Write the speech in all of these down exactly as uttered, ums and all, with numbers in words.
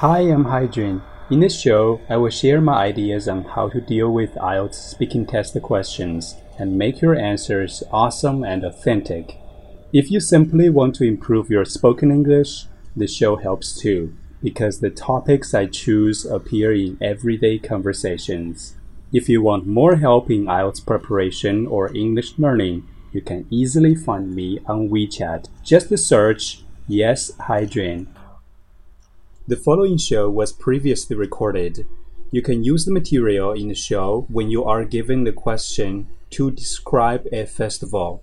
Hi, I'm Haijun. In this show, I will share my ideas on how to deal with I E L T S speaking test questions and make your answers awesome and authentic. If you simply want to improve your spoken English, this show helps too, because the topics I choose appear in everyday conversations. If you want more help in I E L T S preparation or English learning, you can easily find me on WeChat. Just search Yes, Haijun. The following show was previously recorded. You can use the material in the show when you are given the question to describe a festival.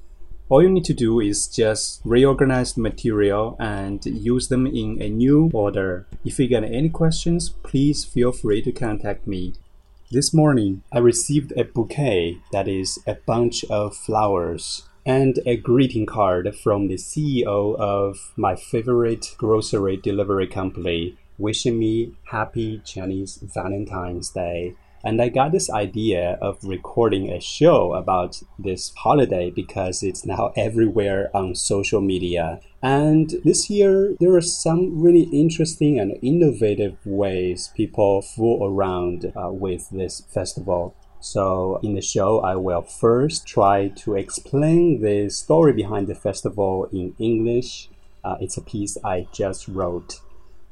All you need to do is just reorganize the material and use them in a new order. If you got any questions, please feel free to contact me. This morning, I received a bouquet, that is, a bunch of flowers, and a greeting card from the C E O of my favorite grocery delivery company, wishing me happy Chinese Valentine's Day. And I got this idea of recording a show about this holiday because it's now everywhere on social media. And this year, there are some really interesting and innovative ways people fool around uh, with this festival. So in the show, I will first try to explain the story behind the festival in English. Uh, it's a piece I just wrote.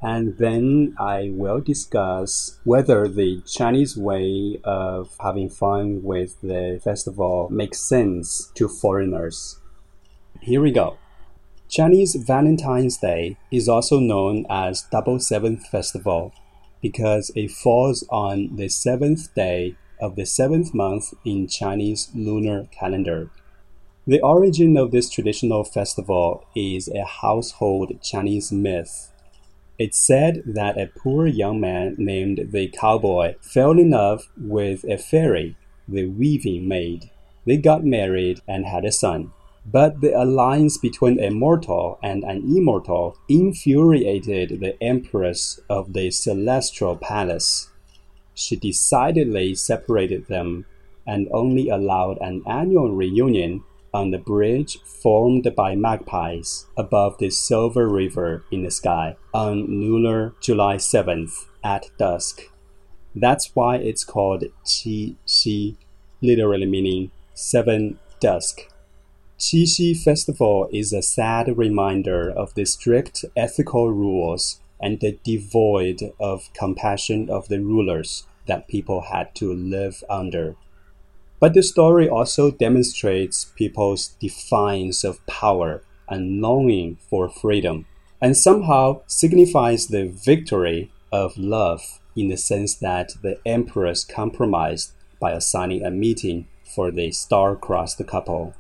And then I will discuss whether the Chinese way of having fun with the festival makes sense to foreigners. Here we go. Chinese Valentine's Day is also known as Double Seventh Festival because it falls on the seventh day of the seventh month in Chinese lunar calendar. The origin of this traditional festival is a household Chinese myth. It's said that a poor young man named the Cowboy fell in love with a fairy, the Weaving Maid. They got married and had a son. But the alliance between a mortal and an immortal infuriated the Empress of the Celestial Palace. She decidedly separated them and only allowed an annual reunion on the bridge formed by magpies above the Silver River in the sky on lunar July seventh at dusk. That's why it's called Qixi, literally meaning seven dusk. Qixi festival is a sad reminder of the strict ethical rules and the devoid of compassion of the rulers that people had to live under. But the story also demonstrates people's defiance of power and longing for freedom, and somehow signifies the victory of love in the sense that the empress compromised by assigning a meeting for the star-crossed couple.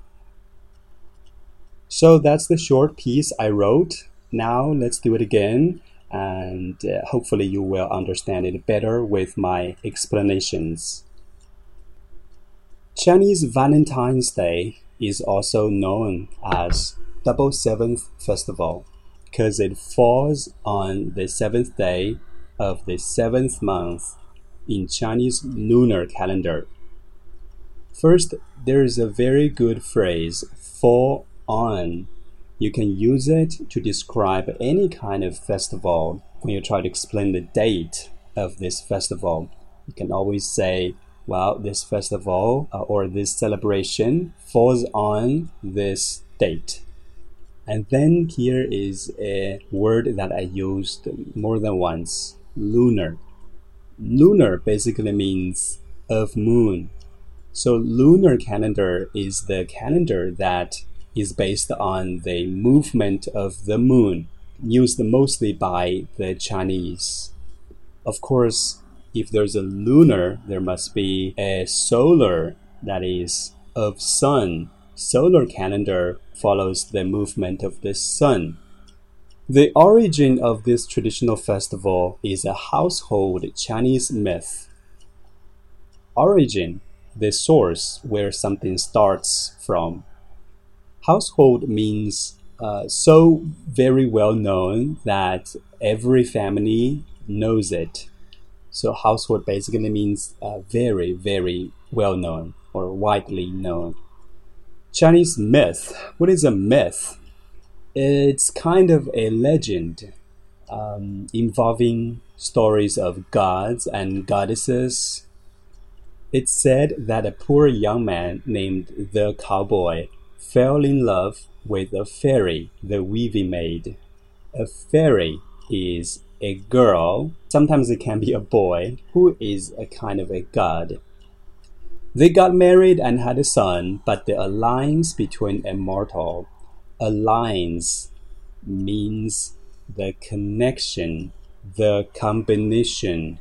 So that's the short piece I wrote. Now let's do it again. And uh, hopefully you will understand it better with my explanations. Chinese Valentine's Day is also known as Double Seventh Festival because it falls on the seventh day of the seventh month in Chinese lunar calendar. First, there is a very good phrase, fall on. You can use it to describe any kind of festival. When you try to explain the date of this festival, you can always say, well, this festival uh, or this celebration falls on this date. And then here is a word that I used more than once, lunar. Lunar basically means of moon. So lunar calendar is the calendar that is based on the movement of the moon, used mostly by the Chinese. Of course, if there's a lunar, there must be a solar, that is, of sun. Solar calendar follows the movement of the sun. The origin of this traditional festival is a household Chinese myth. Origin, the source where something starts from. Household means uh, so very well known that every family knows it. So household basically means uh, very, very well known or widely known. Chinese myth. What is a myth? It's kind of a legend um, involving stories of gods and goddesses. It's said that a poor young man named the Cowboy fell in love with a fairy, the Weaving Maid. A fairy is a girl, sometimes it can be a boy, who is a kind of a god. They got married and had a son, but the alliance between a mortal, alliance means the connection, the combination.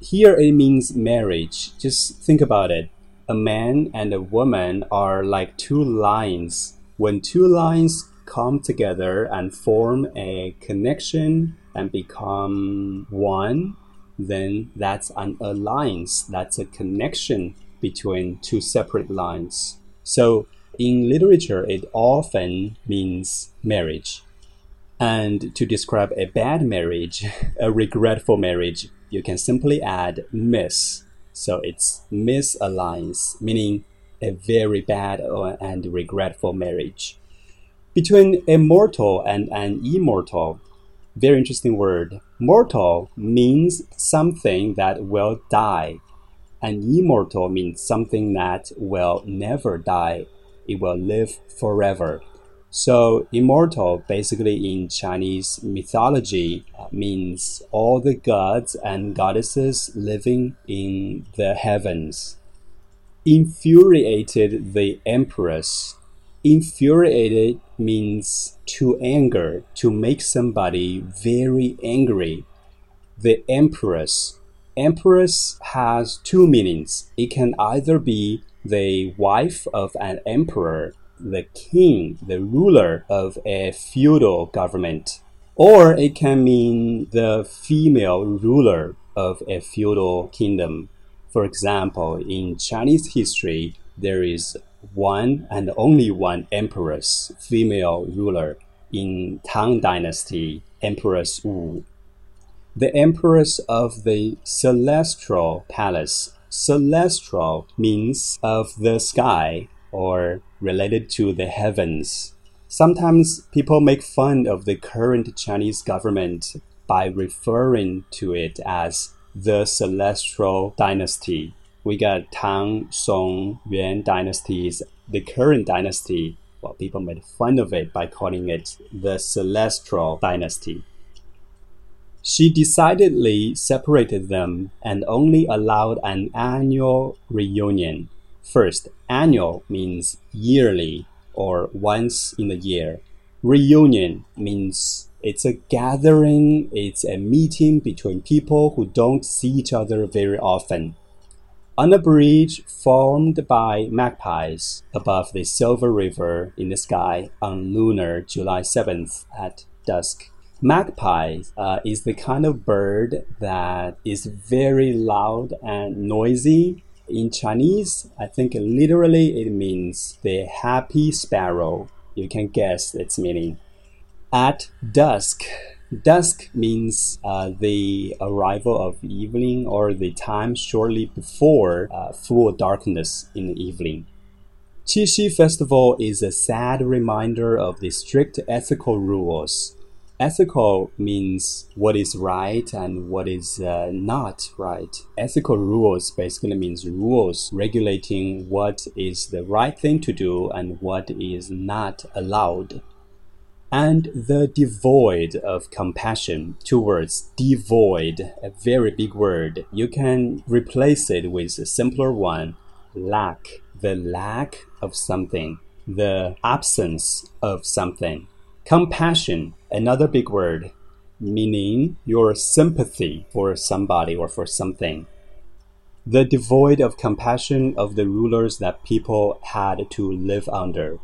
Here it means marriage. Just think about it. A man and a woman are like two lines. When two lines come together and form a connection and become one, then that's an alliance, that's a connection between two separate lines. So in literature, it often means marriage. And to describe a bad marriage, a regretful marriage, you can simply add mis. So it's misalliance, meaning a very bad and regretful marriage. Between a mortal and an immortal, very interesting word. Mortal means something that will die. And immortal means something that will never die. It will live forever. So immortal, basically in Chinese mythology, means all the gods and goddesses living in the heavens. Infuriated the Empress. Infuriated means to anger, to make somebody very angry. The Empress. Empress has two meanings. It can either be the wife of an emperor, the king, the ruler of a feudal government, or it can mean the female ruler of a feudal kingdom. For example, in Chinese history, there is one and only one empress, female ruler, in Tang Dynasty, Empress Wu. The Empress of the Celestial Palace. Celestial means of the sky or related to the heavens. Sometimes people make fun of the current Chinese government by referring to it as the Celestial Dynasty. We got Tang, Song, Yuan dynasties. The current dynasty, well, people made fun of it by calling it the Celestial Dynasty. She decidedly separated them and only allowed an annual reunion. First, annual means yearly or once in a year. Reunion means it's a gathering, it's a meeting between people who don't see each other very often. On a bridge formed by magpies above the Silver River in the sky on lunar July seventh at dusk. Magpie uh, is the kind of bird that is very loud and noisy. In Chinese, I think literally it means the happy sparrow. You can guess its meaning. At dusk. Dusk means uh, the arrival of evening or the time shortly before uh, full darkness in the evening. Qixi festival is a sad reminder of the strict ethical rules. Ethical means what is right and what is uh, not right. Ethical rules basically means rules regulating what is the right thing to do and what is not allowed. And the devoid of compassion. Two words, devoid, a very big word. You can replace it with a simpler one, lack. The lack of something, the absence of something. Compassion, another big word, meaning your sympathy for somebody or for something. The devoid of compassion of the rulers that people had to live under.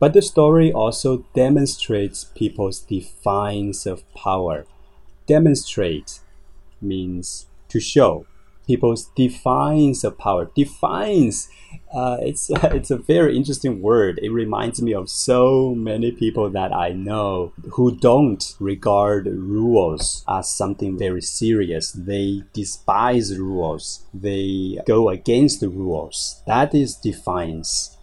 But the story also demonstrates people's defiance of power. Demonstrate means to show. People's defiance of power. Defiance, uh, it's, it's a very interesting word. It reminds me of so many people that I know who don't regard rules as something very serious. They despise rules. They go against the rules. That is defiance.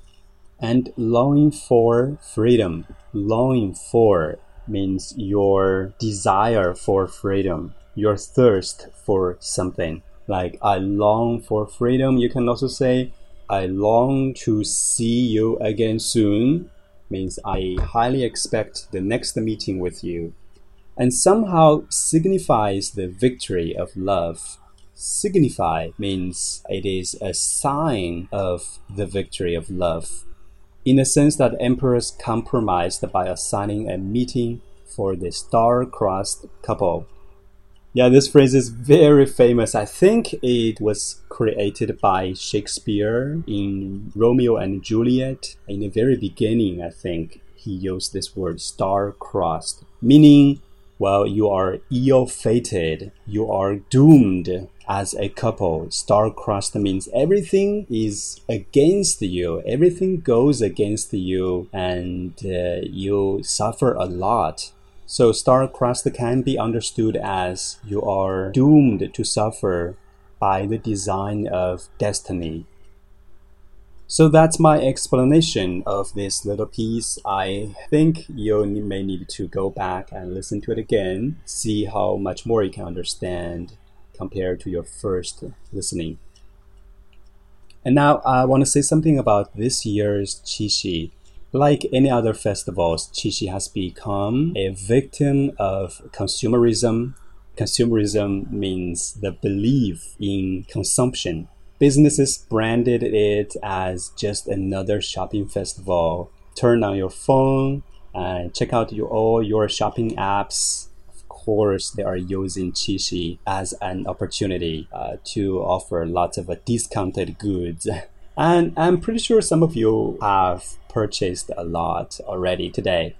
And longing for freedom. Longing for means your desire for freedom. your thirst for something. Like, I long for freedom. You can also say, I long to see you again soon. Means, I highly expect the next meeting with you. And somehow signifies the victory of love. Signify means it is a sign of the victory of love, in the sense that emperors compromised by assigning a meeting for the star-crossed couple. Yeah, this phrase is very famous. I think it was created by Shakespeare in Romeo and Juliet. In the very beginning, I think he used this word star-crossed, meaning, well, you are ill-fated, you are doomed as a couple. Star-crossed means everything is against you, everything goes against you, and uh, you suffer a lot. So star-crossed can be understood as you are doomed to suffer by the design of destiny. So that's my explanation of this little piece. I think you may need to go back and listen to it again, see how much more you can understand compared to your first listening. And now I want to say something about this year's Qixi. Like any other festivals, Qixi has become a victim of consumerism. Consumerism means the belief in consumption. Businesses branded it as just another shopping festival. Turn on your phone and check out your, all your shopping apps. Of course, they are using Qixi as an opportunity uh, to offer lots of uh, discounted goods. And I'm pretty sure some of you have purchased a lot already today.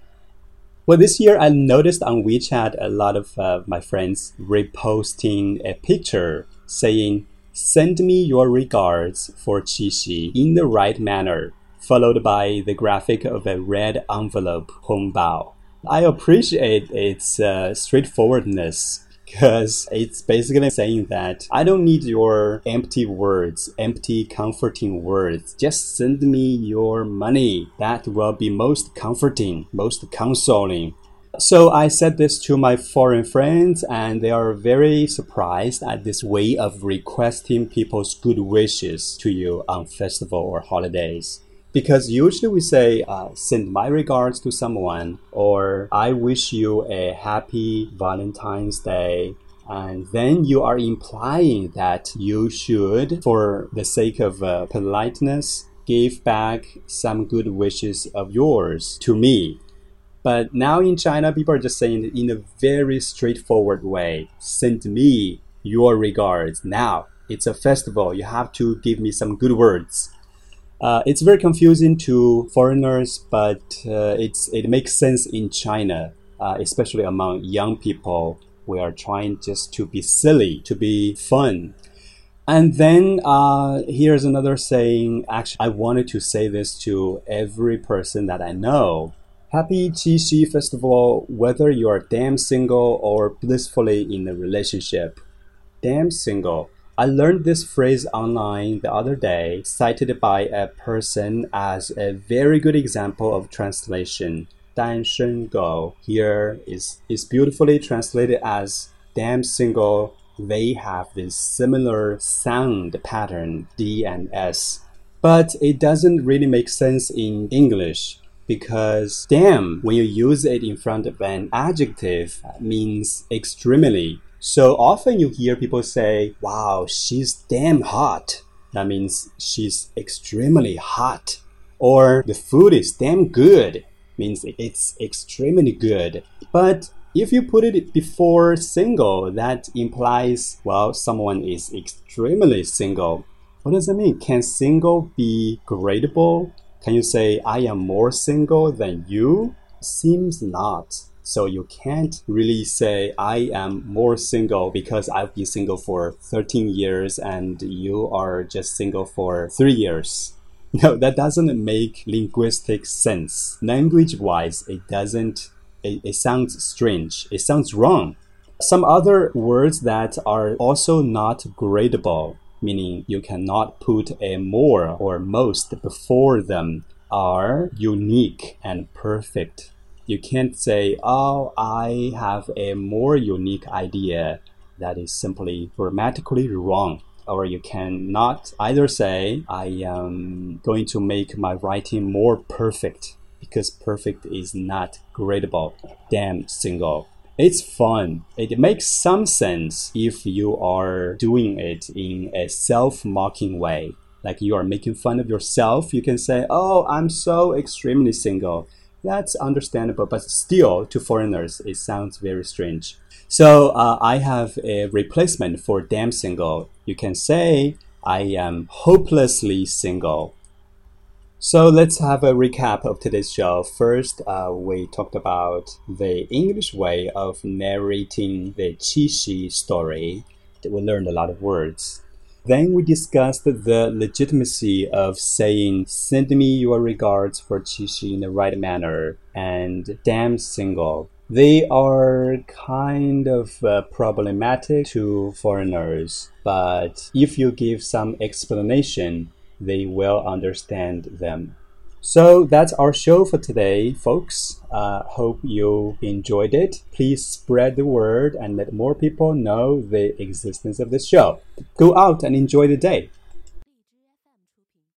Well, this year I noticed on WeChat a lot of uh, my friends reposting a picture saying, "Send me your regards for Qixi in the right manner," followed by the graphic of a red envelope, hongbao. I appreciate its uh, straightforwardness, because it's basically saying that I don't need your empty words, empty comforting words. Just send me your money. That will be most comforting, most consoling. So I said this to my foreign friends, and they are very surprised at this way of requesting people's good wishes to you on festival or holidays. Because usually we say, uh, send my regards to someone, or I wish you a happy Valentine's Day. And then you are implying that you should, for the sake of uh, politeness, give back some good wishes of yours to me. But now in China, people are just saying it in a very straightforward way. Send me your regards now. It's a festival. You have to give me some good words. Uh, it's very confusing to foreigners, but uh, it's it makes sense in China, uh, especially among young people. We are trying just to be silly, to be fun. And then uh, here's another saying. Actually, I wanted to say this to every person that I know. Happy Qixi Festival, whether you are damn single or blissfully in a relationship. Damn single. I learned this phrase online the other day, cited by a person as a very good example of translation. 单身狗 here is, is beautifully translated as damn single. They have this similar sound pattern, D and S. But it doesn't really make sense in English. Because damn, when you use it in front of an adjective, means extremely. So often you hear people say, wow, she's damn hot. That means she's extremely hot. Or the food is damn good, means it's extremely good. But if you put it before single, that implies, well, someone is extremely single. What does that mean? Can single be gradable? Can you say, I am more single than you? Seems not. So you can't really say, I am more single because I've been single for thirteen years and you are just single for three years. No, that doesn't make linguistic sense. Language-wise, it doesn't, it, it sounds strange. It sounds wrong. Some other words that are also not gradable, meaning you cannot put a more or most before them, are unique and perfect. You can't say, oh, I have a more unique idea. that is simply grammatically wrong. Or you cannot either say, I am going to make my writing more perfect, because perfect is not gradable. Damn single. It's fun. It makes some sense if you are doing it in a self-mocking way. Like you are making fun of yourself, you can say, oh, I'm so extremely single. That's understandable, but still, to foreigners, it sounds very strange. So uh, I have a replacement for damn single. You can say, I am hopelessly single. So let's have a recap of today's show. First, uh, we talked about the English way of narrating the Qixi story. We learned a lot of words. Then we discussed the legitimacy of saying, send me your regards for Qixi in the right manner, and damn single. They are kind of uh, problematic to foreigners, but if you give some explanation, they will understand them. So that's our show for today, folks. Uh, hope you enjoyed it. Please spread the word and let more people know the existence of this show. Go out and enjoy the day.